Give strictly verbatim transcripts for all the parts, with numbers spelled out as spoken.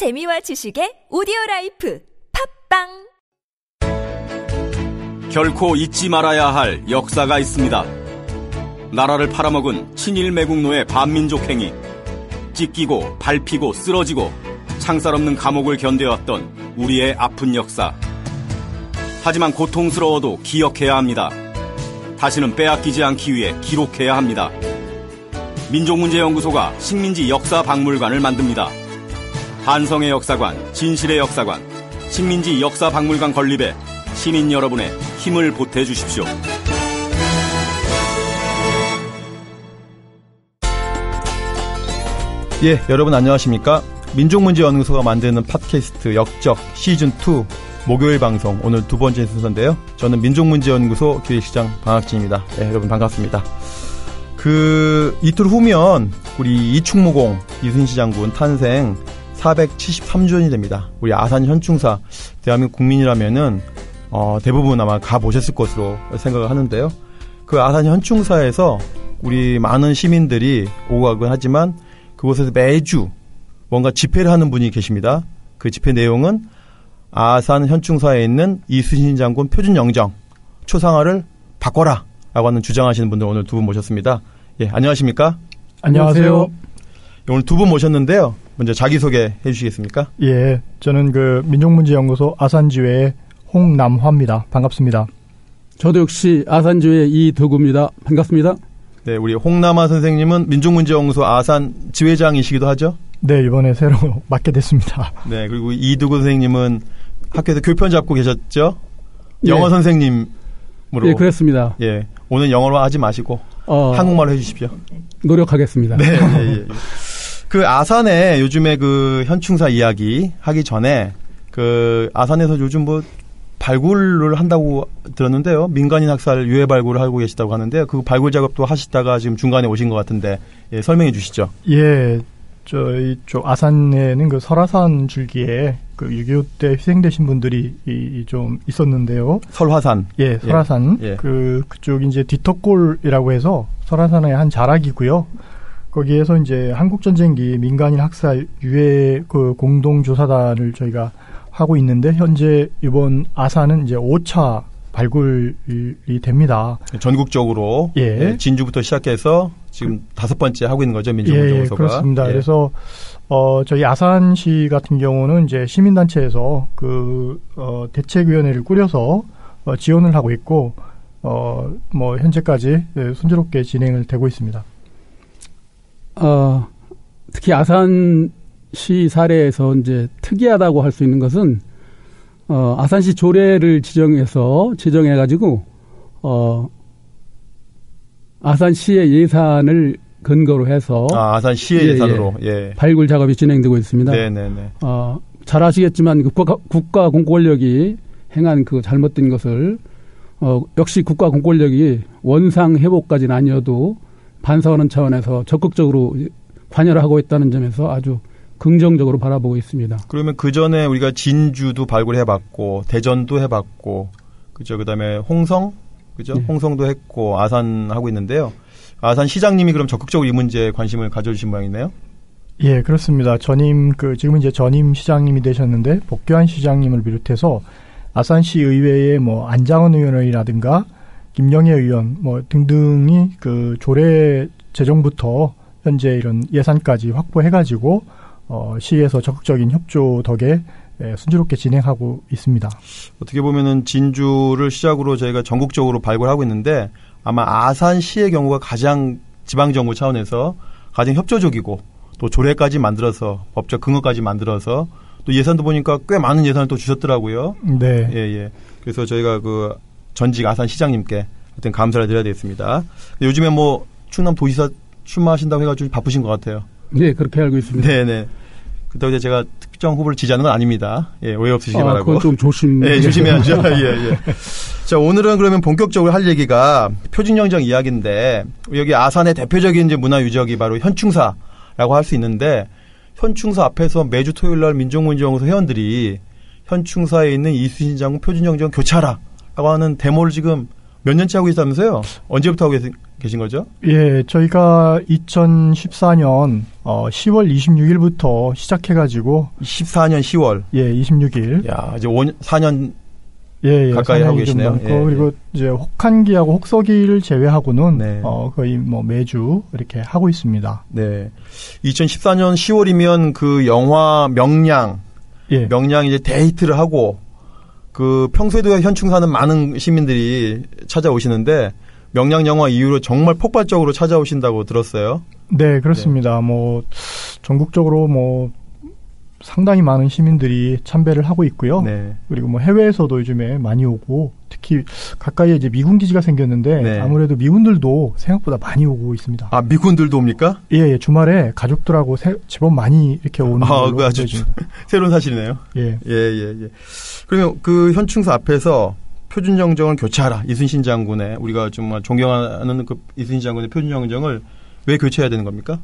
재미와 지식의 오디오라이프 팟빵. 결코 잊지 말아야 할 역사가 있습니다. 나라를 팔아먹은 친일 매국노의 반민족 행위, 찢기고 밟히고 쓰러지고 창살 없는 감옥을 견뎌왔던 우리의 아픈 역사. 하지만 고통스러워도 기억해야 합니다. 다시는 빼앗기지 않기 위해 기록해야 합니다. 민족문제연구소가 식민지 역사박물관을 만듭니다. 한성의 역사관, 진실의 역사관, 식민지 역사박물관 건립에 시민 여러분의 힘을 보태주십시오. 예, 여러분 안녕하십니까? 민족문제연구소가 만드는 팟캐스트 역적 시즌이 목요일 방송, 오늘 두 번째 순서인데요. 저는 민족문제연구소 기획실장 방학진입니다. 예, 여러분 반갑습니다. 그 이틀 후면 우리 이충무공 이순신 장군 탄생 사백칠십삼 주년이 됩니다. 우리 아산현충사, 대한민국 국민이라면은 어, 대부분 아마 가보셨을 것으로 생각을 하는데요. 그 아산현충사에서 우리 많은 시민들이 오고 가곤 하지만 그곳에서 매주 뭔가 집회를 하는 분이 계십니다. 그 집회 내용은 아산현충사에 있는 이순신 장군 표준영정 초상화를 바꿔라 라고 하는 주장하시는 분들 오늘 두 분 모셨습니다. 예, 안녕하십니까? 안녕하세요. 오늘 두 분 모셨는데요. 먼저 자기소개 해주시겠습니까? 예, 저는 그 민족문제연구소 아산지회의 홍남화입니다. 반갑습니다. 저도 역시 아산지회의 이두구입니다. 반갑습니다. 네, 우리 홍남화 선생님은 민족문제연구소 아산 지회장이시기도 하죠? 네, 이번에 새로 맡게 됐습니다. 네, 그리고 이두구 선생님은 학교에서 교편 잡고 계셨죠? 영어 예. 선생님으로. 예, 그렇습니다. 예, 오늘 영어로 하지 마시고 어... 한국말로 해주십시오. 노력하겠습니다. 네, 예, 예. 그 아산에 요즘에 그 현충사 이야기 하기 전에 그 아산에서 요즘 뭐 발굴을 한다고 들었는데요. 민간인 학살 유해 발굴을 하고 계시다고 하는데요. 그 발굴 작업도 하시다가 지금 중간에 오신 것 같은데 예, 설명해 주시죠. 예, 저희 쪽 아산에는 그 설화산 줄기에 그 육이오 때 희생되신 분들이 이, 이 좀 있었는데요. 설화산. 예, 설화산. 예. 그 그쪽 이제 디터골이라고 해서 설화산의 한 자락이고요. 거기에서 이제 한국전쟁기 민간인 학살 유해 그 공동조사단을 저희가 하고 있는데, 현재 이번 아산은 이제 오 차 발굴이 됩니다. 전국적으로. 예. 진주부터 시작해서 지금 그, 다섯 번째 하고 있는 거죠, 민족문제연구소가. 예, 그렇습니다. 예. 그래서, 어, 저희 아산시 같은 경우는 이제 시민단체에서 그, 어, 대책위원회를 꾸려서 어, 지원을 하고 있고, 어, 뭐, 현재까지 예, 순조롭게 진행을 되고 있습니다. 어, 특히 아산시 사례에서 이제 특이하다고 할 수 있는 것은 어, 아산시 조례를 지정해서 지정해가지고 어, 아산시의 예산을 근거로 해서 아, 아산시의 예, 예산으로 예. 발굴 작업이 진행되고 있습니다. 네네네. 어, 잘 아시겠지만 국가, 국가 공권력이 행한 그 잘못된 것을 어, 역시 국가 공권력이 원상 회복까지는 아니어도 반성하는 차원에서 적극적으로 관여를 하고 있다는 점에서 아주 긍정적으로 바라보고 있습니다. 그러면 그 전에 우리가 진주도 발굴해봤고 대전도 해봤고 그죠. 그다음에 홍성 그죠. 네. 홍성도 했고 아산 하고 있는데요. 아산 시장님이 그럼 적극적으로 이 문제에 관심을 가져주신 모양이네요. 예, 그렇습니다. 전임 그 지금 이제 전임 시장님이 되셨는데 복교한 시장님을 비롯해서 아산시 의회의 뭐 안장원 의원이라든가 김영애 의원 뭐 등등이 그 조례 제정부터 현재 이런 예산까지 확보해가지고 어, 시에서 적극적인 협조 덕에 예, 순조롭게 진행하고 있습니다. 어떻게 보면은 진주를 시작으로 저희가 전국적으로 발굴하고 있는데 아마 아산시의 경우가 가장 지방정부 차원에서 가장 협조적이고 또 조례까지 만들어서 법적 근거까지 만들어서 또 예산도 보니까 꽤 많은 예산을 또 주셨더라고요. 네. 예, 예. 그래서 저희가 그 전직 아산 시장님께 어떤 감사를 드려야 되겠습니다. 요즘에 뭐 충남 도지사 출마하신다고 해가지고 바쁘신 것 같아요. 네, 그렇게 알고 있습니다. 네네. 그렇다고 이제 제가 특정 후보를 지지하는 건 아닙니다. 예, 오해 없으시기 아, 바라고. 그건 좀 조심. 예, 조심해야죠. 예, 예. 자, 오늘은 그러면 본격적으로 할 얘기가 표준영정 이야기인데 여기 아산의 대표적인 이제 문화유적이 바로 현충사라고 할 수 있는데 현충사 앞에서 매주 토요일 날 민족문제연구소 회원들이 현충사에 있는 이순신 장군 표준영정 교체하라 라고 하는 데모를 지금 몇 년째 하고 있다면서요? 언제부터 하고 계세요? 계신 거죠? 예, 저희가 이천십사 년 어, 시월 이십육일부터 시작해가지고 십사 년 시월 예, 이십육 일. 야, 이제 오 년, 사 년 예, 예, 가까이 하고 계시네요. 예, 그리고 예. 이제 혹한기하고 혹서기를 제외하고는 네. 어, 거의 뭐 매주 이렇게 하고 있습니다. 네, 이천십사 년 시월이면 그 영화 명량, 예. 명량 이제 대히트를 하고 그 평소에도 현충사는 많은 시민들이 찾아오시는데 명량 영화 이후로 정말 폭발적으로 찾아오신다고 들었어요. 네, 그렇습니다. 네. 뭐 전국적으로 뭐. 상당히 많은 시민들이 참배를 하고 있고요. 네. 그리고 뭐 해외에서도 요즘에 많이 오고, 특히 가까이에 이제 미군 기지가 생겼는데 네. 아무래도 미군들도 생각보다 많이 오고 있습니다. 아, 미군들도 옵니까? 예, 예. 주말에 가족들하고 세, 제법 많이 이렇게 오는 아, 걸로. 아, 그 아주 새로운 사실이네요. 예, 예, 예. 예. 그러면 그 현충사 앞에서 표준정정을 교체하라. 이순신 장군의 우리가 정말 존경하는 그 이순신 장군의 표준정정을 왜 교체해야 되는 겁니까?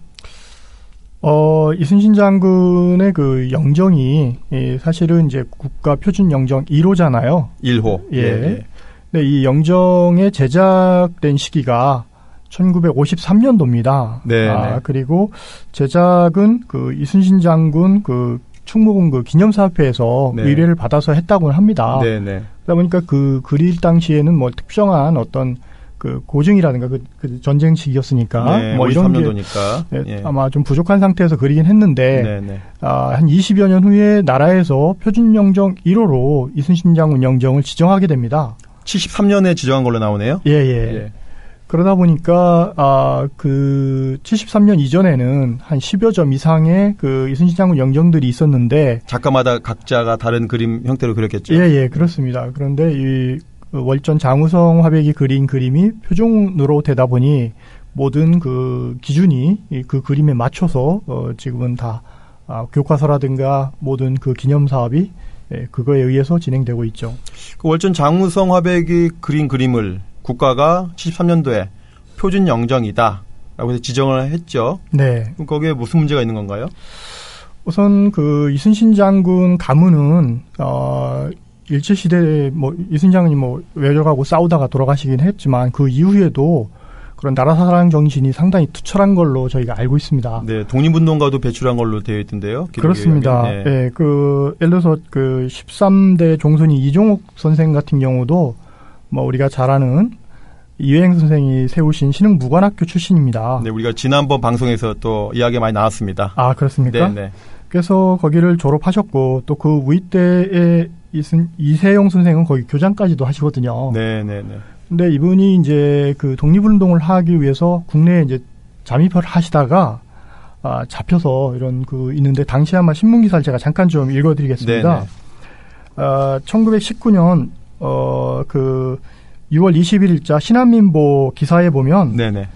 어, 이순신 장군의 그 영정이, 예, 사실은 이제 국가 표준 영정 일 호잖아요. 일 호. 예. 예. 근데 이 영정의 제작된 시기가 천구백오십삼 년도입니다. 네. 아, 그리고 제작은 그 이순신 장군 그 충무공 그 기념사업회에서 네. 의뢰를 받아서 했다고 합니다. 네네. 그러다 보니까 그 그릴 당시에는 뭐 특정한 어떤 그 고증이라든가 그, 그 전쟁 시기였으니까 네, 뭐 이런 게 네, 예. 아마 좀 부족한 상태에서 그리긴 했는데 네, 네. 아, 한 이십여 년 후에 나라에서 표준영정 일 호로 이순신 장군 영정을 지정하게 됩니다. 칠십삼 년에 지정한 걸로 나오네요. 예예. 예. 예. 그러다 보니까 아, 그 칠십삼 년 이전에는 한 십여 점 이상의 그 이순신 장군 영정들이 있었는데 작가마다 각자가 다른 그림 형태로 그렸겠죠. 예예, 예, 그렇습니다. 그런데 이 월전 장우성 화백이 그린 그림이 표준으로 되다 보니 모든 그 기준이 그 그림에 맞춰서 어 지금은 다 아 교과서라든가 모든 그 기념 사업이 예 그거에 의해서 진행되고 있죠. 그 월전 장우성 화백이 그린 그림을 국가가 칠십삼 년도에 표준 영정이다라고 해서 지정을 했죠. 네. 그럼 거기에 무슨 문제가 있는 건가요? 우선 그 이순신 장군 가문은 어 일제 시대에 뭐 이순신 장군이 뭐 외적하고 싸우다가 돌아가시긴 했지만 그 이후에도 그런 나라 사랑 정신이 상당히 투철한 걸로 저희가 알고 있습니다. 네, 독립운동가도 배출한 걸로 되어 있던데요. 그렇습니다. 예, 네. 네, 그 예를 들어서 그 십삼 대 종손이 이종옥 선생 같은 경우도 뭐 우리가 잘 아는 이회영 선생이 세우신 신흥무관학교 출신입니다. 네, 우리가 지난번 방송에서 또 이야기 많이 나왔습니다. 아, 그렇습니까? 네, 네. 그래서 거기를 졸업하셨고 또 그 우이 때에 이순, 이세영 선생은 거기 교장까지도 하시거든요. 네네네. 근데 이분이 이제 그 독립운동을 하기 위해서 국내에 이제 잠입을 하시다가 아, 잡혀서 이런 그 있는데 당시 아마 신문기사를 제가 잠깐 좀 읽어드리겠습니다. 아, 천구백십구 년 어, 그 유월 이십일일자 신한민보 기사에 보면 네네.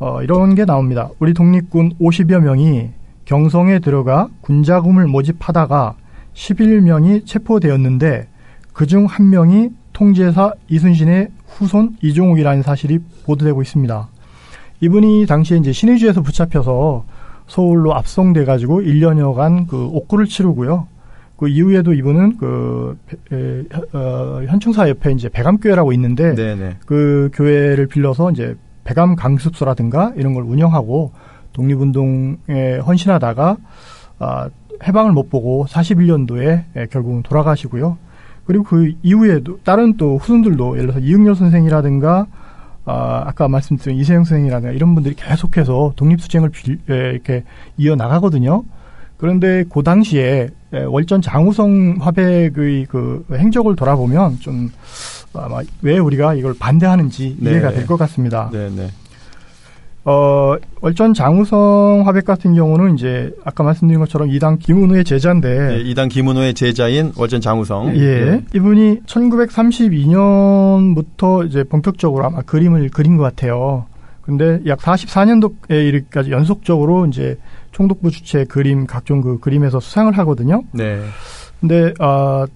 어, 이런 게 나옵니다. 우리 독립군 오십여 명이 경성에 들어가 군자금을 모집하다가 십일 명이 체포되었는데 그중 한 명이 통제사 이순신의 후손 이종옥이라는 사실이 보도되고 있습니다. 이분이 당시에 이제 신의주에서 붙잡혀서 서울로 압송돼 가지고 일 년여간 그 옥구를 치르고요. 그 이후에도 이분은 그 에, 어, 현충사 옆에 이제 백암교회라고 있는데 네네. 그 교회를 빌려서 이제 백암 강습소라든가 이런 걸 운영하고 독립운동에 헌신하다가 아, 해방을 못 보고 사십일 년도에 결국은 돌아가시고요. 그리고 그 이후에도 다른 또 후손들도 예를 들어서 이응열 선생이라든가 아, 아까 말씀드린 이세영 선생이라든가 이런 분들이 계속해서 독립투쟁을 빌, 이렇게 이어나가거든요. 그런데 그 당시에 월전 장우성 화백의 그 행적을 돌아보면 좀 아마 왜 우리가 이걸 반대하는지 네. 이해가 될 것 같습니다. 네, 네. 어, 월전 장우성 화백 같은 경우는 이제 아까 말씀드린 것처럼 이당 김은호의 제자인데. 예, 이당 김은호의 제자인 월전 장우성. 예. 네. 이분이 천구백삼십이 년부터 이제 본격적으로 아마 그림을 그린 것 같아요. 근데 약 사십사 년도까지 연속적으로 이제 총독부 주최 그림, 각종 그 그림에서 수상을 하거든요. 네. 근데, 아,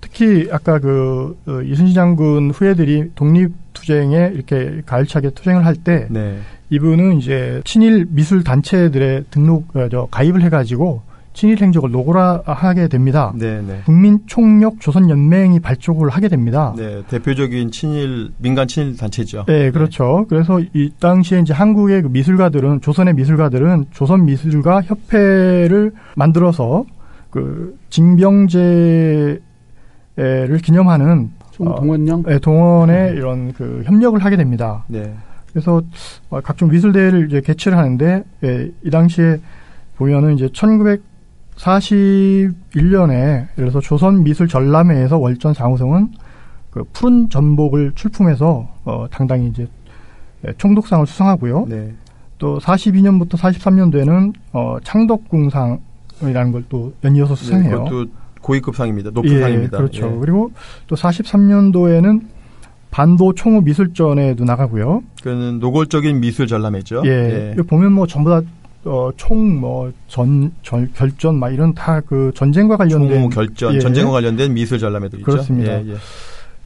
특히 아까 그 이순신 장군 후예들이 독립투쟁에 이렇게 가열차게 투쟁을 할 때. 네. 이분은 이제 친일 미술 단체들의 등록, 저 가입을 해가지고 친일행적을 노골화하게 됩니다. 네네. 국민총력 조선연맹이 발족을 하게 됩니다. 네, 대표적인 친일 민간 친일 단체죠. 네, 그렇죠. 네. 그래서 이 당시에 이제 한국의 미술가들은 조선의 미술가들은 조선미술가 협회를 만들어서 그 징병제를 기념하는 총동원령, 어, 네, 동원에 음. 이런 그 협력을 하게 됩니다. 네. 그래서 각종 미술대회를 이제 개최를 하는데 예, 이 당시에 보면은 이제 천구백사십일 년에 예를 들어서 조선미술전람회에서 월전 장우성은 그 푸른 전복을 출품해서 어, 당당히 이제 총독상을 수상하고요. 네. 또 사십이 년부터 사십삼 년도에는 어, 창덕궁상이라는 걸 또 연이어서 수상해요. 네, 그것도 고위급 상입니다. 높은 예, 상입니다. 그렇죠. 예. 그리고 또 사십삼 년도에는 반도 총우 미술전에도 나가고요. 그는 노골적인 미술 전람회죠. 예. 예. 보면 뭐 전부 다 어, 총, 뭐, 전, 전, 결전, 막 이런 다 그 전쟁과 관련된. 총, 결전, 예. 전쟁과 관련된 미술 전람회도 있죠. 그렇습니다. 예, 예.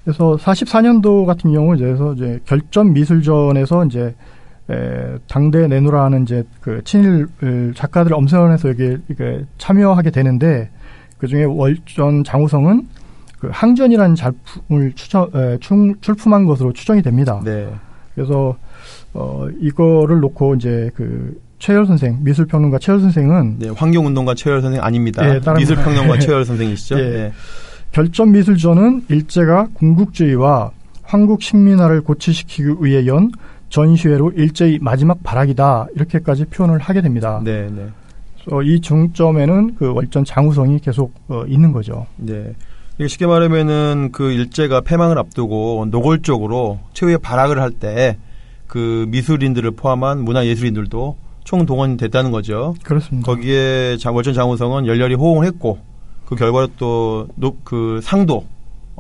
그래서 사십사 년도 같은 경우 이제, 이제 결전 미술전에서 이제 에, 당대 내노라는 이제 그 친일 작가들을 엄선해서 여기에 이렇게 참여하게 되는데 그 중에 월전 장우성은 그 항전이라는 작품을 추정, 에, 출, 출품한 것으로 추정이 됩니다. 네. 그래서 어, 이거를 놓고 이제 그 최열 선생, 미술평론가 최열 선생은 네, 환경운동가 최열 선생 아닙니다. 네, 미술평론가 최열 선생이시죠. 네. 네. 결전 미술전은 일제가 군국주의와 황국 식민화를 고취시키기 위해 연 전시회로 일제의 마지막 발악이다 이렇게까지 표현을 하게 됩니다. 네, 네. 그래서 이 중점에는 그 월전 장우성이 계속 어, 있는 거죠. 네. 쉽게 말하면은 그 일제가 패망을 앞두고 노골적으로 최후의 발악을 할 때 그 미술인들을 포함한 문화예술인들도 총동원이 됐다는 거죠. 그렇습니다. 거기에 월전 장우성은 열렬히 호응을 했고 그 결과로 또 그 상도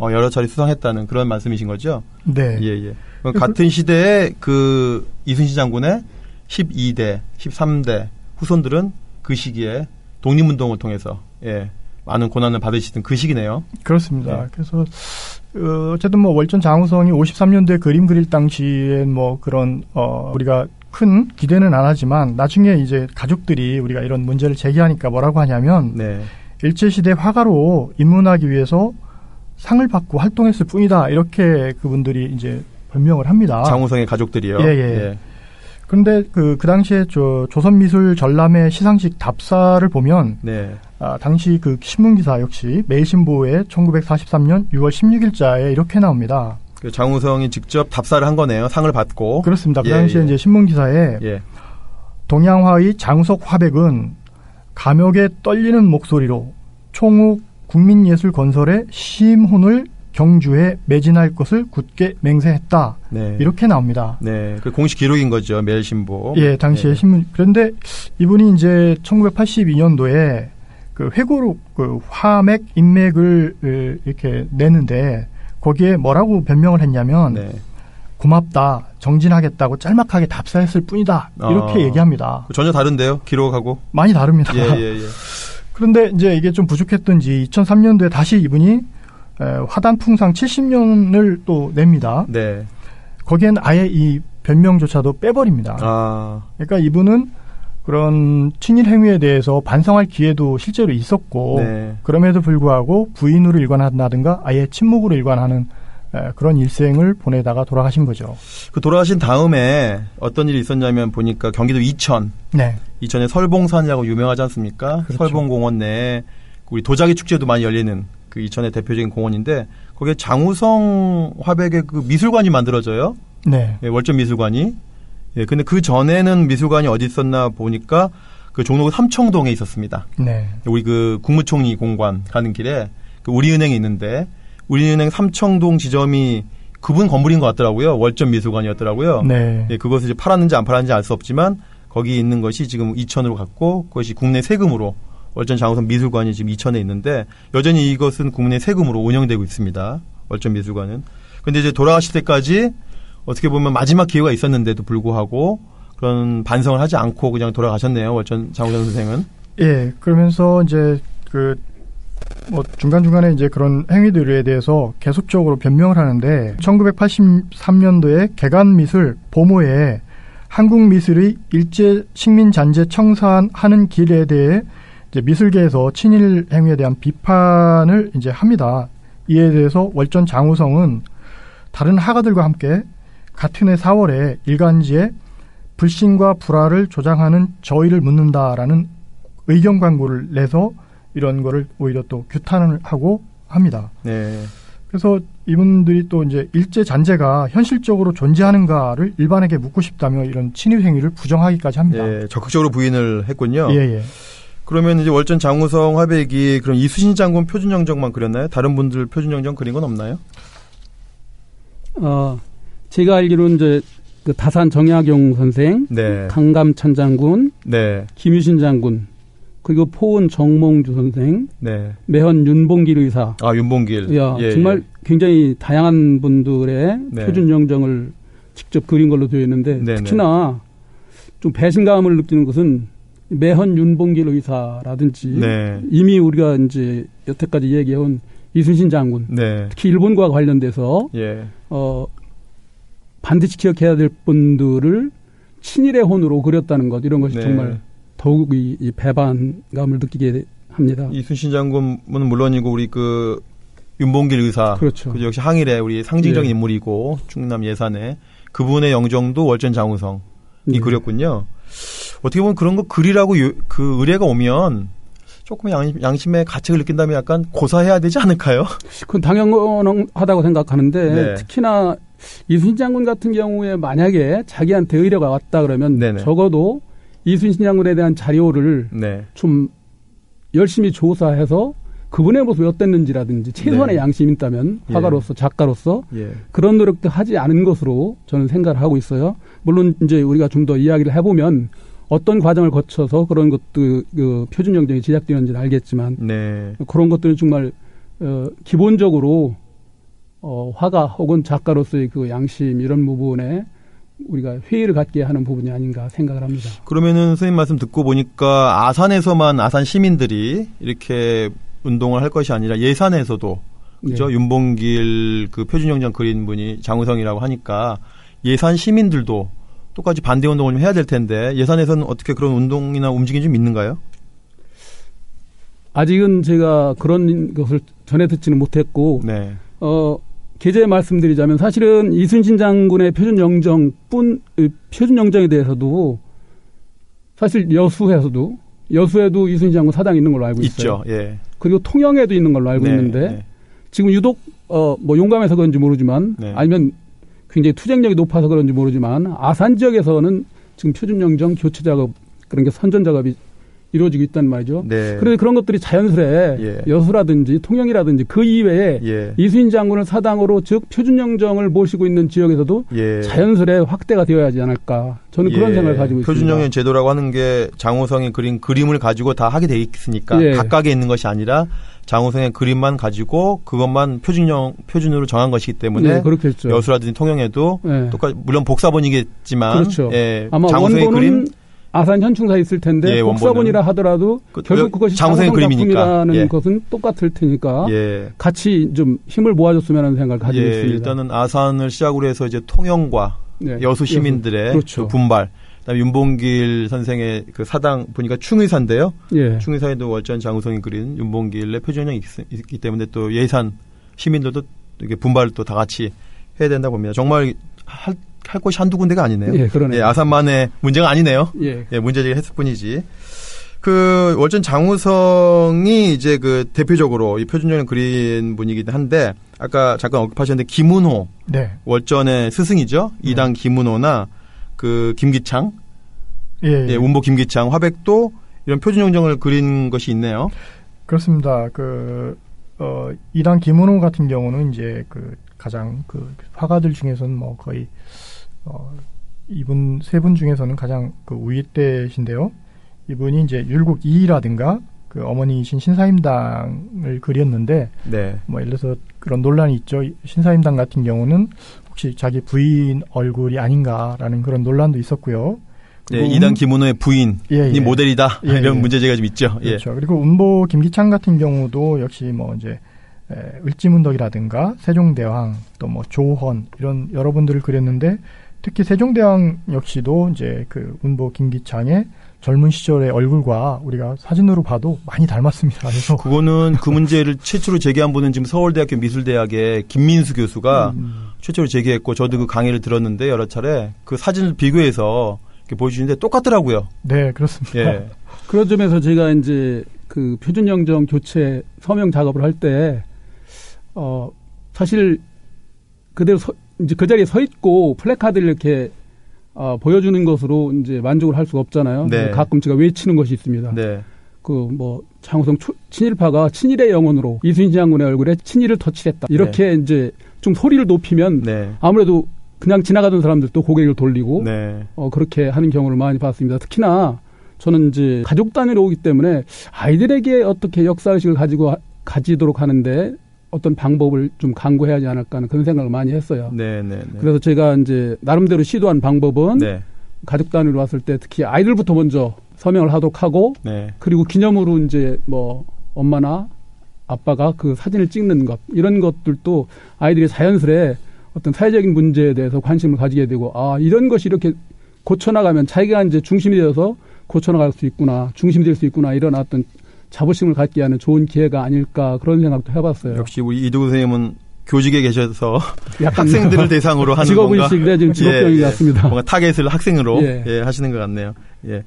여러 차례 수상했다는 그런 말씀이신 거죠? 네. 예, 예. 같은 시대에 그 이순신 장군의 십이 대, 십삼 대 후손들은 그 시기에 독립운동을 통해서 예, 많은 고난을 받으시던 그 시기네요. 그렇습니다. 네. 그래서 어쨌든 뭐 월전 장우성이 오십삼 년도에 그림 그릴 당시에 뭐 그런 어 우리가 큰 기대는 안 하지만 나중에 이제 가족들이 우리가 이런 문제를 제기하니까 뭐라고 하냐면 네. 일제시대 화가로 입문하기 위해서 상을 받고 활동했을 뿐이다 이렇게 그분들이 이제 변명을 합니다. 장우성의 가족들이요. 예예. 예. 그런데 그, 그 당시에 저 조선미술전람회 시상식 답사를 보면 네. 아, 당시 그 신문기사 역시 매일신보의 천구백사십삼 년 유월 십육 일자에 이렇게 나옵니다. 장우성이 직접 답사를 한 거네요. 상을 받고. 그렇습니다. 그 당시에 예, 예. 이제 신문기사에 예. 동양화의 장우석 화백은 감옥에 떨리는 목소리로 총우 국민예술 건설의 심혼을 경주에 매진할 것을 굳게 맹세했다. 네. 이렇게 나옵니다. 네. 그 공식 기록인 거죠. 매일신보. 예, 당시에 네. 신문. 그런데 이분이 이제 천구백팔십이 년도에 그 회고록 그 화맥 인맥을 이렇게 내는데 거기에 뭐라고 변명을 했냐면 네. 고맙다, 정진하겠다고 짤막하게 답사했을 뿐이다 이렇게 아, 얘기합니다. 전혀 다른데요? 기록하고? 많이 다릅니다. 예, 예, 예. 그런데 이제 이게 좀 부족했던지 이천삼 년도에 다시 이분이 화단풍상 칠십 년을 또 냅니다. 네. 거기엔 아예 이 변명조차도 빼버립니다. 아. 그러니까 이분은 그런 친일 행위에 대해서 반성할 기회도 실제로 있었고 네. 그럼에도 불구하고 부인으로 일관한다든가 아예 침묵으로 일관하는 그런 일생을 보내다가 돌아가신 거죠. 그 돌아가신 다음에 어떤 일이 있었냐면 보니까 경기도 이천, 네. 이천에 설봉산이라고 유명하지 않습니까? 그렇죠. 설봉공원 내에 우리 도자기 축제도 많이 열리는 그 이천의 대표적인 공원인데 거기에 장우성 화백의 그 미술관이 만들어져요. 네. 네, 월전 미술관이. 예, 근데 그 전에는 미술관이 어디 있었나 보니까 그 종로구 삼청동에 있었습니다. 네. 우리 그 국무총리 공관 가는 길에 그 우리은행이 있는데 우리은행 삼청동 지점이 그분 건물인 것 같더라고요. 월전 미술관이었더라고요. 네. 예, 그것을 이제 팔았는지 안 팔았는지 알 수 없지만 거기 있는 것이 지금 이천으로 갔고 그것이 국내 세금으로 월전 장우성 미술관이 지금 이천에 있는데 여전히 이것은 국내 세금으로 운영되고 있습니다. 월전 미술관은. 근데 이제 돌아가실 때까지 어떻게 보면 마지막 기회가 있었는데도 불구하고 그런 반성을 하지 않고 그냥 돌아가셨네요. 월전 장우성 선생은. 예. 그러면서 이제 그 뭐 중간중간에 이제 그런 행위들에 대해서 계속적으로 변명을 하는데 천구백팔십삼 년도에 개간미술 보모에 한국미술의 일제 식민잔재 청산하는 길에 대해 이제 미술계에서 친일 행위에 대한 비판을 이제 합니다. 이에 대해서 월전 장우성은 다른 하가들과 함께 같은 해 사월에 일간지에 불신과 불화를 조장하는 저의를 묻는다라는 의견 광고를 내서 이런 거를 오히려 또 규탄을 하고 합니다. 네. 그래서 이분들이 또 이제 일제 잔재가 현실적으로 존재하는가를 일반에게 묻고 싶다며 이런 친일 행위를 부정하기까지 합니다. 예, 적극적으로 부인을 했군요. 예, 예. 그러면 이제 월전 장우성 화백이 그럼 이순신 장군 표준 영정만 그렸나요? 다른 분들 표준 영정 그린 건 없나요? 어, 제가 알기로는 이제 그 다산 정약용 선생, 네. 강감찬 장군, 네. 김유신 장군, 그리고 포은 정몽주 선생, 네. 매헌 윤봉길 의사. 아, 윤봉길. 야, 예, 정말 예. 굉장히 다양한 분들의 네. 표준 영정을 직접 그린 걸로 되어 있는데 네, 특히나 네. 좀 배신감을 느끼는 것은 매헌 윤봉길 의사라든지 네. 이미 우리가 이제 여태까지 얘기해온 이순신 장군, 네. 특히 일본과 관련돼서 예. 어, 반드시 기억해야 될 분들을 친일의 혼으로 그렸다는 것, 이런 것이 네. 정말 더욱 이, 이 배반감을 느끼게 합니다. 이순신 장군은 물론이고 우리 그 윤봉길 의사, 그렇죠. 그 역시 항일의 우리 상징적인 예. 인물이고 충남 예산에 그분의 영정도 월전 장우성이 예. 그렸군요. 어떻게 보면 그런 거 그리라고 요, 그 의뢰가 오면 조금 양, 양심의 가책을 느낀다면 약간 고사해야 되지 않을까요? 그건 당연하다고 생각하는데 네. 특히나 이순신 장군 같은 경우에 만약에 자기한테 의뢰가 왔다 그러면 네네. 적어도 이순신 장군에 대한 자료를 네. 좀 열심히 조사해서 그분의 모습이 어땠는지라든지 최소한의 네. 양심이 있다면 화가로서 예. 작가로서 예. 그런 노력도 하지 않은 것으로 저는 생각을 하고 있어요. 물론 이제 우리가 좀 더 이야기를 해보면 어떤 과정을 거쳐서 그런 것도 그 표준 영정이 제작되었는지는 알겠지만 네. 그런 것들은 정말 어, 기본적으로 어, 화가 혹은 작가로서의 그 양심 이런 부분에 우리가 회의를 갖게 하는 부분이 아닌가 생각을 합니다. 그러면은 선생님 말씀 듣고 보니까 아산에서만 아산 시민들이 이렇게 운동을 할 것이 아니라 예산에서도 그죠? 네. 윤봉길 그 표준영장 그린 분이 장우성이라고 하니까 예산 시민들도 똑같이 반대 운동을 좀 해야 될 텐데 예산에서는 어떻게 그런 운동이나 움직임이 좀 있는가요? 아직은 제가 그런 것을 전해 듣지는 못했고 네. 어, 계제 말씀드리자면 사실은 이순신 장군의 표준 영정뿐 표준 영정에 대해서도 사실 여수에서도 여수에도 이순신 장군 사당 있는 걸로 알고 있어요. 있죠. 예. 그리고 통영에도 있는 걸로 알고 네, 있는데 네. 지금 유독 어, 뭐 용감해서 그런지 모르지만 네. 아니면 굉장히 투쟁력이 높아서 그런지 모르지만 아산 지역에서는 지금 표준 영정 교체 작업 그런 게 선전 작업이 이루어지고 있단 말이죠. 네. 그런데 그런 것들이 자연스레 예. 여수라든지 통영이라든지 그 이외에 예. 이순신 장군을 사당으로 즉 표준영정을 모시고 있는 지역에서도 예. 자연스레 확대가 되어야지 않을까. 저는 예. 그런 생각을 가지고 있습니다. 표준영정 제도라고 하는 게 장우성의 그린 그림을 가지고 다 하게 돼 있으니까 예. 각각에 있는 것이 아니라 장우성의 그림만 가지고 그것만 표준영 표준으로 정한 것이기 때문에 예, 여수라든지 통영에도 예. 똑같이 물론 복사본이겠지만 그렇죠. 예, 아마 장우성의 그림 아산현충사에 있을 텐데 복사본이라 예, 하더라도 그, 결국 그것이 장우성의 그림이라는 예. 것은 똑같을 테니까 예. 같이 좀 힘을 모아줬으면 하는 생각을 가지고 예, 있습니다. 일단은 아산을 시작으로 해서 이제 통영과 예, 여수 시민들의 여수. 그렇죠. 그 분발, 그다음에 윤봉길 선생의 그 사당 보니까 충의사인데요. 예. 충의사에도 월전 장우성이 그린 윤봉길의 표준형이 있기 때문에 또 예산 시민들도 이렇게 분발을 또 다 같이 해야 된다고 봅니다. 정말 할 할 곳이 한두 군데가 아니네요. 예, 그러네요. 예, 아산만의 문제가 아니네요. 예, 예 문제제기 했을 뿐이지. 그 월전 장우성이 이제 그 대표적으로 이 표준영을 그린 분이긴 한데 아까 잠깐 언급하셨는데 김은호, 네. 월전의 스승이죠. 네. 이당 김은호나 그 김기창, 예, 예. 예, 운보 김기창 화백도 이런 표준영정을 그린 것이 있네요. 그렇습니다. 그 어, 이당 김은호 같은 경우는 이제 그 가장 그 화가들 중에서는 뭐 거의 어, 이분 세 분 중에서는 가장 그 우위대신데요. 이분이 이제 율곡 이라든가 그 어머니이신 신사임당을 그렸는데, 네. 뭐 예를 들어서 그런 논란이 있죠. 신사임당 같은 경우는 혹시 자기 부인 얼굴이 아닌가라는 그런 논란도 있었고요. 예, 이당 김은호의 부인이 예, 예. 모델이다 예, 이런 예. 문제제가 좀 있죠. 예. 그렇죠. 그리고 운보 김기창 같은 경우도 역시 뭐 이제 에, 을지문덕이라든가 세종대왕 또 뭐 조헌 이런 여러 분들을 그렸는데 특히 세종대왕 역시도 이제 그 운보 김기창의 젊은 시절의 얼굴과 우리가 사진으로 봐도 많이 닮았습니다. 그래서 그거는 그 문제를 최초로 제기한 분은 지금 서울대학교 미술대학의 김민수 교수가 음. 최초로 제기했고, 저도 그 강의를 들었는데 여러 차례 그 사진을 비교해서 이렇게 보여주는데 똑같더라고요. 네, 그렇습니다. 예. 그런 점에서 제가 이제 그 표준영정 교체 서명 작업을 할 때 어, 사실 그대로 서, 이제 그 자리에 서 있고 플래카드를 이렇게 어, 보여주는 것으로 이제 만족을 할 수가 없잖아요. 네. 가끔 제가 외치는 것이 있습니다. 네. 그 뭐 장우성 초, 친일파가 친일의 영혼으로 이순신 장군의 얼굴에 친일을 터치했다. 이렇게 네. 이제 좀 소리를 높이면 네. 아무래도 그냥 지나가던 사람들도 고개를 돌리고 네. 어, 그렇게 하는 경우를 많이 봤습니다. 특히나 저는 이제 가족 단위로 오기 때문에 아이들에게 어떻게 역사의식을 가지고 가지도록 하는데 어떤 방법을 좀 강구해야 하지 않을까 하는 그런 생각을 많이 했어요. 네, 네, 네. 그래서 제가 이제 나름대로 시도한 방법은 네. 가족 단위로 왔을 때 특히 아이들부터 먼저 서명을 하도록 하고 네. 그리고 기념으로 이제 뭐 엄마나 아빠가 그 사진을 찍는 것, 이런 것들도 아이들이 자연스레 어떤 사회적인 문제에 대해서 관심을 가지게 되고, 아, 이런 것이 이렇게 고쳐나가면 자기가 이제 중심이 되어서 고쳐나갈 수 있구나, 중심될 수 있구나, 이런 어떤 자부심을 갖게 하는 좋은 기회가 아닐까, 그런 생각도 해봤어요. 역시 우리 이두구 선생님은 교직에 계셔서 학생들을 대상으로 하는 직업의식, 뭔가 네, 지금 직업병이 났습니다. 예, 예, 뭔가 타겟을 학생으로 예. 예, 하시는 것 같네요. 예.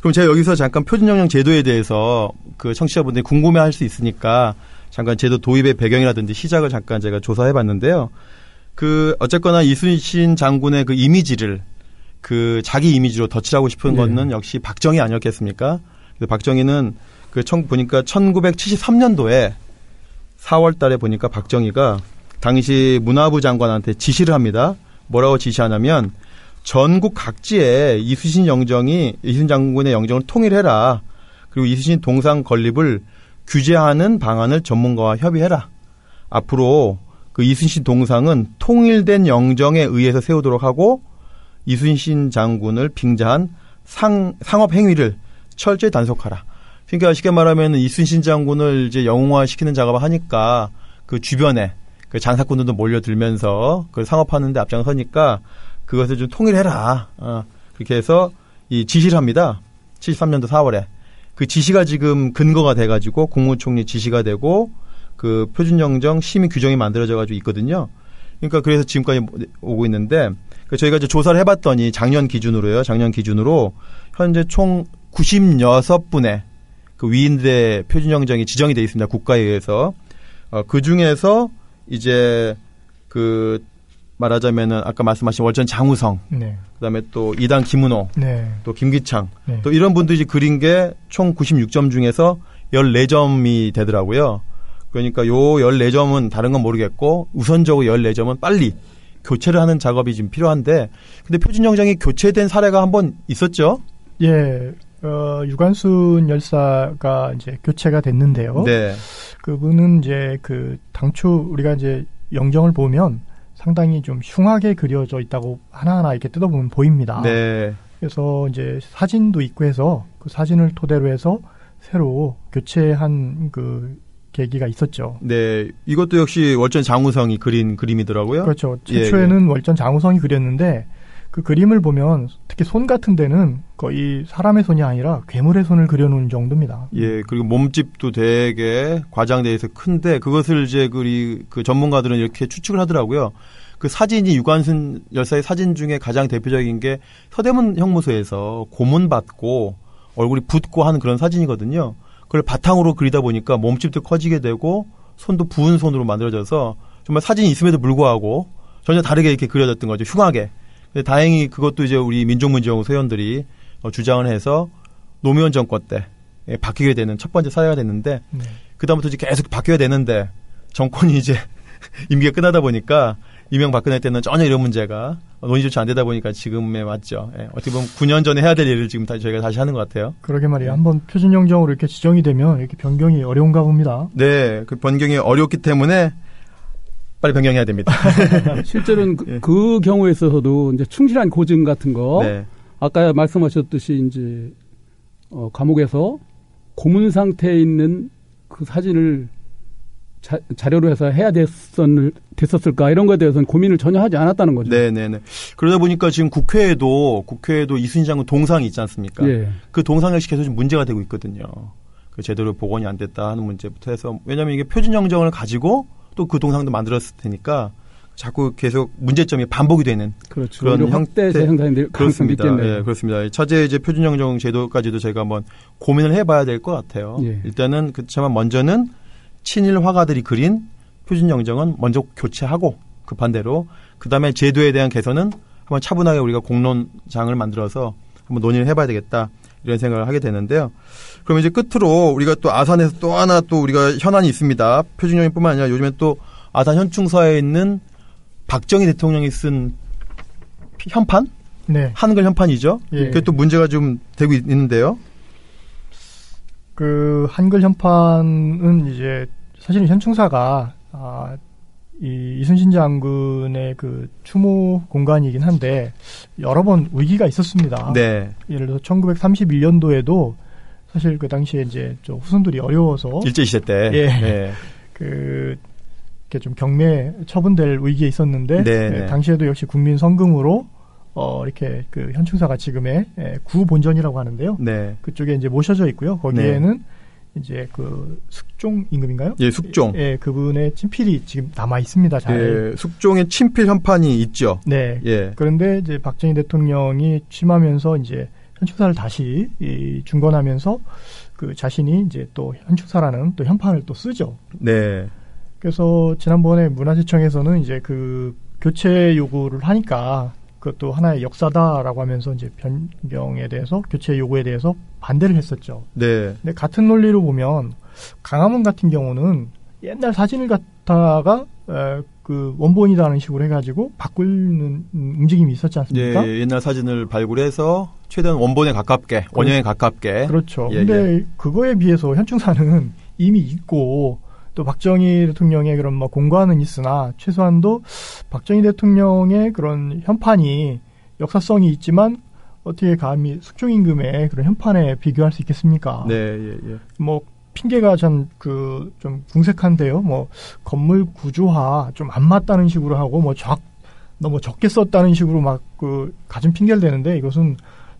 그럼 제가 여기서 잠깐 표준영양 제도에 대해서 그 청취자분들이 궁금해할 수 있으니까 잠깐 제도 도입의 배경이라든지 시작을 잠깐 제가 조사해봤는데요. 그 어쨌거나 이순신 장군의 그 이미지를 그 자기 이미지로 덧칠하고 싶은 예. 거는 역시 박정희 아니었겠습니까? 그래서 박정희는 그, 청, 보니까, 천구백칠십삼 년도에 사월 달에 보니까 박정희가 당시 문화부 장관한테 지시를 합니다. 뭐라고 지시하냐면, 전국 각지에 이순신 영정이, 이순신 장군의 영정을 통일해라. 그리고 이순신 동상 건립을 규제하는 방안을 전문가와 협의해라. 앞으로 그 이순신 동상은 통일된 영정에 의해서 세우도록 하고, 이순신 장군을 빙자한 상, 상업 행위를 철저히 단속하라. 그러니까 쉽게 말하면 이순신 장군을 이제 영웅화시키는 작업을 하니까 그 주변에 그 장사꾼들도 몰려들면서 그 상업하는데 앞장서니까 그것을 좀 통일해라. 어, 그렇게 해서 이 지시를 합니다. 칠십삼 년도 사월에. 그 지시가 지금 근거가 돼가지고 국무총리 지시가 되고 그 표준영정 심의 규정이 만들어져가지고 있거든요. 그러니까 그래서 지금까지 오고 있는데 저희가 이제 조사를 해봤더니 작년 기준으로요. 작년 기준으로 현재 총 구십육 분의 그 위인들의 표준영정이 지정이 되어 있습니다. 국가에 의해서. 어, 그 중에서 이제 그 말하자면은 아까 말씀하신 월전 장우성, 네. 그다음에 또 이당 김은호, 네. 또 김기창, 네. 또 이런 분들이 그린 게 총 구십육 점 중에서 십사 점이 되더라고요. 그러니까 요 십사 점은 다른 건 모르겠고 우선적으로 십사 점은 빨리 교체를 하는 작업이 지금 필요한데, 근데 표준영정이 교체된 사례가 한 번 있었죠? 예. 어, 유관순 열사가 이제 교체가 됐는데요. 네. 그분은 이제 그 당초 우리가 이제 영정을 보면 상당히 좀 흉하게 그려져 있다고 하나하나 이렇게 뜯어보면 보입니다. 네. 그래서 이제 사진도 있고 해서 그 사진을 토대로 해서 새로 교체한 그 계기가 있었죠. 네. 이것도 역시 월전 장우성이 그린 그림이더라고요. 그렇죠. 최초에는 예, 예. 월전 장우성이 그렸는데 그 그림을 보면 특히 손 같은 데는 거의 사람의 손이 아니라 괴물의 손을 그려놓은 정도입니다. 예, 그리고 몸집도 되게 과장돼서 큰데 그것을 이제 그, 그 전문가들은 이렇게 추측을 하더라고요. 그 사진이 유관순 열사의 사진 중에 가장 대표적인 게 서대문 형무소에서 고문 받고 얼굴이 붓고 하는 그런 사진이거든요. 그걸 바탕으로 그리다 보니까 몸집도 커지게 되고 손도 부은 손으로 만들어져서 정말 사진이 있음에도 불구하고 전혀 다르게 이렇게 그려졌던 거죠. 흉하게. 근데 다행히 그것도 이제 우리 민족문제연구소 회원들이 어, 주장을 해서 노무현 정권 때 예, 바뀌게 되는 첫 번째 사례가 됐는데 네. 그다음부터 이제 계속 바뀌어야 되는데 정권이 이제 임기가 끝나다 보니까 이명박근혜 때는 전혀 이런 문제가 논의조차 안 되다 보니까 지금에 왔죠. 예, 어떻게 보면 구 년 전에 해야 될 일을 지금 다, 저희가 다시 하는 것 같아요. 그러게 말이에요. 한번 표준영정으로 이렇게 지정이 되면 이렇게 변경이 어려운가 봅니다. 네. 그 변경이 어렵기 때문에 빨리 변경해야 됩니다. 실제로는 그, 예. 그 경우에 있어서도 이제 충실한 고증 같은 거, 네. 아까 말씀하셨듯이 이제 어, 감옥에서 고문 상태에 있는 그 사진을 자, 자료로 해서 해야 됐었을, 됐었을까 이런 거에 대해서는 고민을 전혀 하지 않았다는 거죠. 네네네. 그러다 보니까 지금 국회에도 국회에도 이순신 장군 동상이 있지 않습니까? 예. 그 동상 역시 계속 좀 문제가 되고 있거든요. 그 제대로 복원이 안 됐다 하는 문제부터 해서, 왜냐하면 이게 표준 영정을 가지고 또 그 동상도 만들었을 테니까 자꾸 계속 문제점이 반복이 되는, 그렇죠, 그런 형태 재생산인데 그렇습니다. 예, 그렇습니다. 차제제 표준 영정 제도까지도 저희가 한번 고민을 해봐야 될 것 같아요. 예. 일단은 그렇지만 먼저는 친일 화가들이 그린 표준 영정은 먼저 교체하고, 그 반대로 그 다음에 제도에 대한 개선은 한번 차분하게 우리가 공론장을 만들어서 한번 논의를 해봐야 되겠다, 이런 생각을 하게 되는데요. 그럼 이제 끝으로 우리가 또 아산에서 또 하나 또 우리가 현안이 있습니다. 표준 영정뿐만 아니라 요즘에 또 아산현충사에 있는 박정희 대통령이 쓴 현판, 네, 한글 현판이죠. 예. 그게 또 문제가 좀 되고 있는데요. 그 한글 현판은 이제 사실은 현충사가 아, 이 이순신 장군의 그 추모 공간이긴 한데 여러 번 위기가 있었습니다. 네. 예를 들어서 천구백삼십일 년도에도 사실 그 당시에 이제 저 후손들이 어려워서 일제 시대 때, 예, 네, 그 이렇게 좀 경매 처분될 위기에 있었는데, 네, 네, 당시에도 역시 국민 성금으로 어, 이렇게, 그, 현충사가 지금의 구본전이라고 하는데요. 네. 그쪽에 이제 모셔져 있고요. 거기에는, 네, 이제 그, 숙종 임금인가요? 예, 숙종. 예, 그분의 친필이 지금 남아 있습니다, 잘. 예, 숙종의 친필 현판이 있죠. 네. 예. 그런데 이제 박정희 대통령이 취임하면서 이제 현충사를 다시 이 중건하면서 그 자신이 이제 또 현충사라는 또 현판을 또 쓰죠. 네. 그래서 지난번에 문화재청에서는 이제 그 교체 요구를 하니까 그것도 하나의 역사다라고 하면서 이제 변경에 대해서, 교체 요구에 대해서 반대를 했었죠. 네. 근데 같은 논리로 보면 강화문 같은 경우는 옛날 사진을 갖다가 에, 그 원본이라는 식으로 해가지고 바꾸는 움직임이 있었지 않습니까? 네, 옛날 사진을 발굴해서 최대한 원본에 가깝게, 원형에 가깝게. 그렇죠. 예, 근데 예. 그거에 비해서 현충사는 이미 있고, 또 박정희 대통령의 그런 뭐 공과는 있으나 최소한도 박정희 대통령의 그런 현판이 역사성이 있지만 어떻게 감히 숙종 임금의 그런 현판에 비교할 수 있겠습니까? 네, 예, 예. 뭐 핑계가 참 그 좀 궁색한데요. 뭐 건물 구조화 좀 안 맞다는 식으로 하고 뭐 적 너무 적게 썼다는 식으로 막 그 가진 핑계를 대는데, 이것은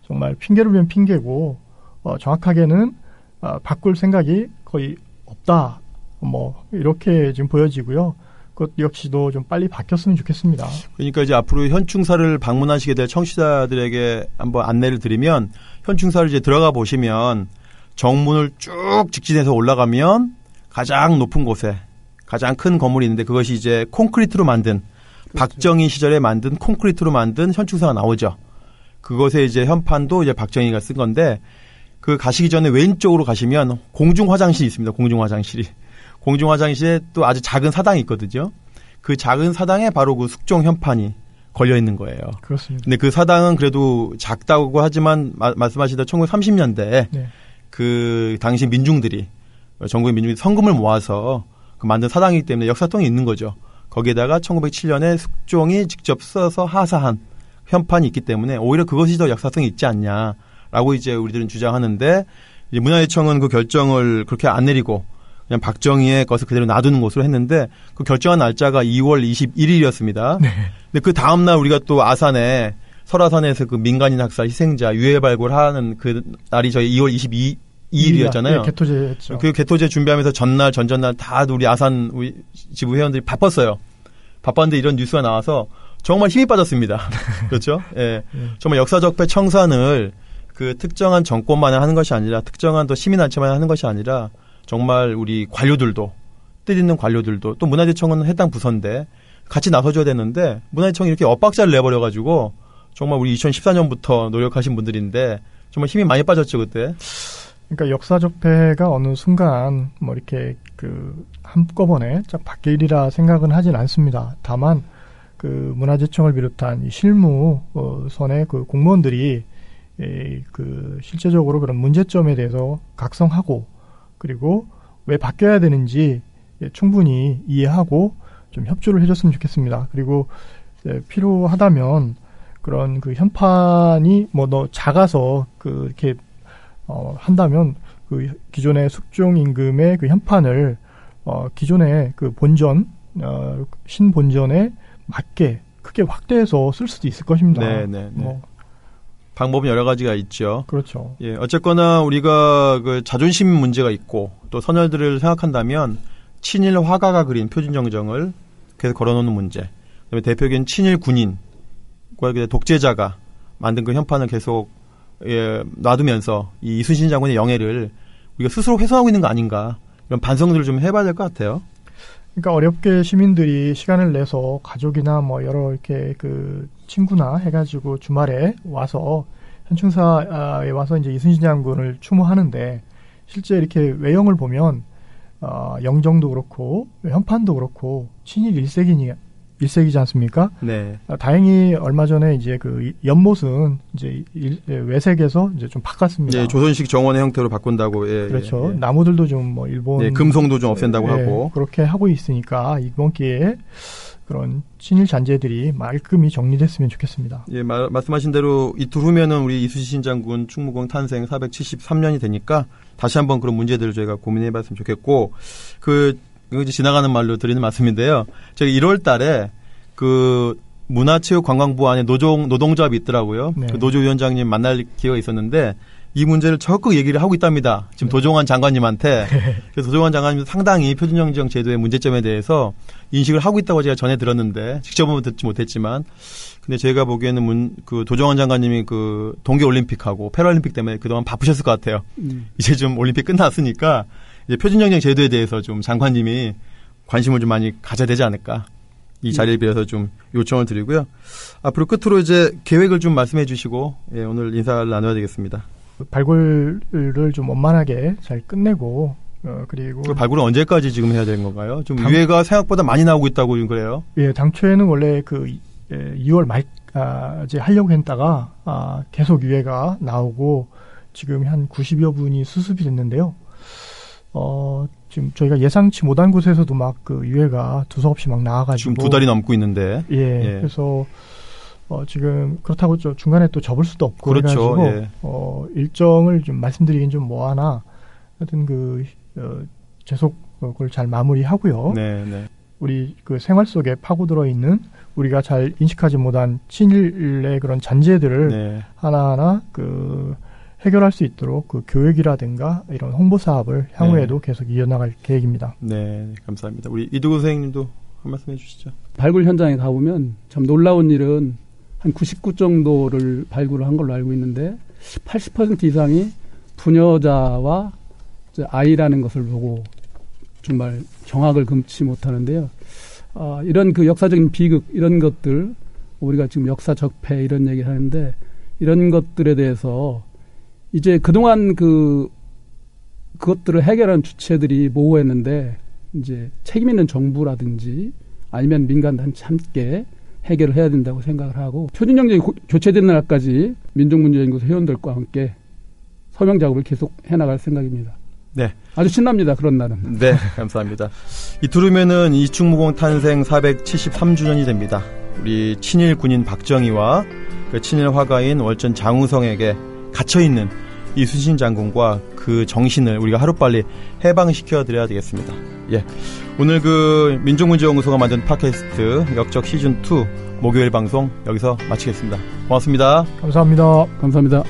정말 핑계로 보면 핑계고 어, 정확하게는 어, 바꿀 생각이 거의 없다. 뭐 이렇게 지금 보여지고요. 그것 역시도 좀 빨리 바뀌었으면 좋겠습니다. 그러니까 이제 앞으로 현충사를 방문하시게 될 청취자들에게 한번 안내를 드리면, 현충사를 이제 들어가 보시면 정문을 쭉 직진해서 올라가면 가장 높은 곳에 가장 큰 건물이 있는데, 그것이 이제 콘크리트로 만든, 그렇죠, 박정희 시절에 만든 콘크리트로 만든 현충사가 나오죠. 그것에 이제 현판도 이제 박정희가 쓴 건데, 그 가시기 전에 왼쪽으로 가시면 공중 화장실이 있습니다. 공중 화장실이. 공중 화장실에 또 아주 작은 사당이 있거든요. 그 작은 사당에 바로 그 숙종 현판이 걸려 있는 거예요. 그렇습니다. 근데 그 사당은 그래도 작다고 하지만 마, 말씀하신 대로 천구백삼십 년대에 네, 그 당시 민중들이, 전국의 민중들이 성금을 모아서 그 만든 사당이기 때문에 역사성이 있는 거죠. 거기에다가 천구백칠 년에 숙종이 직접 써서 하사한 현판이 있기 때문에 오히려 그것이 더 역사성이 있지 않냐라고 이제 우리들은 주장하는데, 이제 문화재청은 그 결정을 그렇게 안 내리고 그냥 박정희의 것을 그대로 놔두는 것으로 했는데, 그 결정한 날짜가 이월 이십일일이었습니다. 네. 근데 그 다음날 우리가 또 아산에, 설화산에서 그 민간인 학살 희생자 유해 발굴하는 그 날이 저희 이월 이십이일이었잖아요. 네, 개토제였죠. 그 개토제 준비하면서 전날, 전전날 다 우리 아산 우리 지부 회원들이 바빴어요. 바빴는데 이런 뉴스가 나와서 정말 힘이 빠졌습니다. 그렇죠? 예. 네. 정말 역사적폐 청산을 그 특정한 정권만 하는 것이 아니라, 특정한 또 시민단체만 하는 것이 아니라, 정말 우리 관료들도, 뜻 있는 관료들도, 또 문화재청은 해당 부서인데 같이 나서줘야 되는데 문화재청이 이렇게 엇박자를 내버려가지고 정말 우리 이천십사 년부터 노력하신 분들인데 정말 힘이 많이 빠졌죠, 그때. 그러니까 역사적폐가 어느 순간 뭐 이렇게 그 한꺼번에 쫙 바뀔이라 생각은 하진 않습니다. 다만 그 문화재청을 비롯한 이 실무선의 그 공무원들이 그 실제적으로 그런 문제점에 대해서 각성하고, 그리고 왜 바뀌어야 되는지 충분히 이해하고 좀 협조를 해줬으면 좋겠습니다. 그리고 필요하다면 그런 그 현판이 뭐 너 작아서 그 이렇게 어 한다면 그 기존의 숙종 임금의 그 현판을 어, 기존의 그 본전, 어, 신본전에 맞게 크게 확대해서 쓸 수도 있을 것입니다. 네, 네, 네. 뭐. 방법은 여러 가지가 있죠. 그렇죠. 예, 어쨌거나 우리가 그 자존심 문제가 있고 또 선열들을 생각한다면 친일 화가가 그린 표준정정을 계속 걸어놓는 문제. 그다음에 대표적인 친일 군인과 독재자가 만든 그 현판을 계속 예, 놔두면서 이 이순신 장군의 영예를 우리가 스스로 훼손하고 있는 거 아닌가 이런 반성들을 좀 해봐야 될 것 같아요. 그러니까 어렵게 시민들이 시간을 내서 가족이나 뭐 여러 이렇게 그 친구나 해가지고 주말에 와서 현충사에 와서 이제 이순신 장군을 추모하는데 실제 이렇게 외형을 보면 어, 영정도 그렇고 현판도 그렇고 친일 일색이니 일색이지 않습니까? 네. 아, 다행히 얼마 전에 이제 그 연못은 이제 일, 외색에서 이제 좀 바꿨습니다. 네, 조선식 정원의 형태로 바꾼다고. 예, 그렇죠. 예, 예. 나무들도 좀 뭐 일본. 네, 금송도 좀 없앤다고 예, 하고. 그렇게 하고 있으니까 이번 기회에 그런 친일 잔재들이 말끔히 정리됐으면 좋겠습니다. 예, 마, 말씀하신 대로 이틀 후면은 우리 이순신 장군 충무공 탄생 사백칠십삼 년이 되니까 다시 한번 그런 문제들을 저희가 고민해봤으면 좋겠고 그. 이제 지나가는 말로 드리는 말씀인데요. 제가 일월 달에 그 문화체육관광부 안에 노종, 노동조합이 있더라고요. 네. 그 노조위원장님 만날 기회가 있었는데 이 문제를 적극 얘기를 하고 있답니다. 지금 네. 도종환 장관님한테. 그래서 도종환 장관님도 상당히 표준정정 제도의 문제점에 대해서 인식을 하고 있다고 제가 전해 들었는데 직접은 듣지 못했지만 근데 제가 보기에는 문, 그 도종환 장관님이 그 동계올림픽하고 패럴림픽 때문에 그동안 바쁘셨을 것 같아요. 음. 이제 좀 올림픽 끝났으니까 이제 표준정정 제도에 대해서 좀 장관님이 관심을 좀 많이 가져야 되지 않을까. 이 자리를 빌어서 좀 요청을 드리고요. 앞으로 끝으로 이제 계획을 좀 말씀해 주시고, 예, 오늘 인사를 나눠야 되겠습니다. 발굴을 좀 원만하게 잘 끝내고, 어, 그리고. 그 발굴은 언제까지 지금 해야 되는 건가요? 좀 당... 유해가 생각보다 많이 나오고 있다고 지금 그래요? 예, 당초에는 원래 그 이월 말까지 하려고 했다가, 아, 계속 유해가 나오고, 지금 한 구십여 분이 수습이 됐는데요. 어, 지금 저희가 예상치 못한 곳에서도 막 그 유해가 두서없이 막 나와가지고. 지금 두 달이 넘고 있는데. 예. 예. 그래서, 어, 지금 그렇다고 저 중간에 또 접을 수도 없고. 그렇죠. 그래가지고 예. 어, 일정을 좀 말씀드리긴 좀 뭐하나. 하여튼 그, 어, 계속 그걸 잘 마무리하고요. 네, 네. 우리 그 생활 속에 파고들어 있는 우리가 잘 인식하지 못한 친일의 그런 잔재들을 네. 하나하나 그, 해결할 수 있도록 그 교육이라든가 이런 홍보 사업을 향후에도 네. 계속 이어나갈 계획입니다. 네, 감사합니다. 우리 이두구 선생님도 한 말씀 해주시죠. 발굴 현장에 가보면 참 놀라운 일은 한 구십구 정도를 발굴을 한 걸로 알고 있는데 팔십 퍼센트 이상이 부녀자와 아이라는 것을 보고 정말 경악을 금치 못하는데요. 아, 이런 그 역사적인 비극 이런 것들 우리가 지금 역사적 폐 이런 얘기를 하는데 이런 것들에 대해서 이제 그동안 그, 그것들을 해결한 주체들이 모호했는데, 이제 책임있는 정부라든지 아니면 민간단체 함께 해결을 해야 된다고 생각을 하고, 표준정정이 교체되는 날까지 민족문제연구소 회원들과 함께 서명 작업을 계속 해나갈 생각입니다. 네. 아주 신납니다, 그런 날은. 네, 감사합니다. 이틀 후면은 이충무공 탄생 사백칠십삼 주년이 됩니다. 우리 친일 군인 박정희와 그 친일 화가인 월전 장우성에게 갇혀있는 이순신 장군과 그 정신을 우리가 하루빨리 해방시켜드려야 되겠습니다. 예, 오늘 그 민족문제연구소가 만든 팟캐스트 역적 시즌이 목요일 방송 여기서 마치겠습니다. 고맙습니다. 감사합니다. 감사합니다.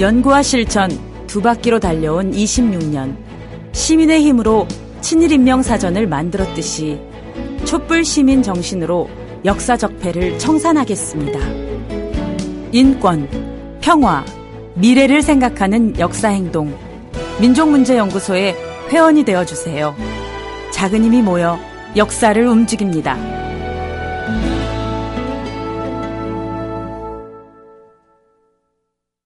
연구와 실천 두 바퀴로 달려온 이십육 년 시민의 힘으로 친일인명사전을 만들었듯이 촛불시민 정신으로 역사적 폐를 청산하겠습니다. 인권, 평화, 미래를 생각하는 역사행동 민족문제연구소의 회원이 되어주세요. 작은 힘이 모여 역사를 움직입니다.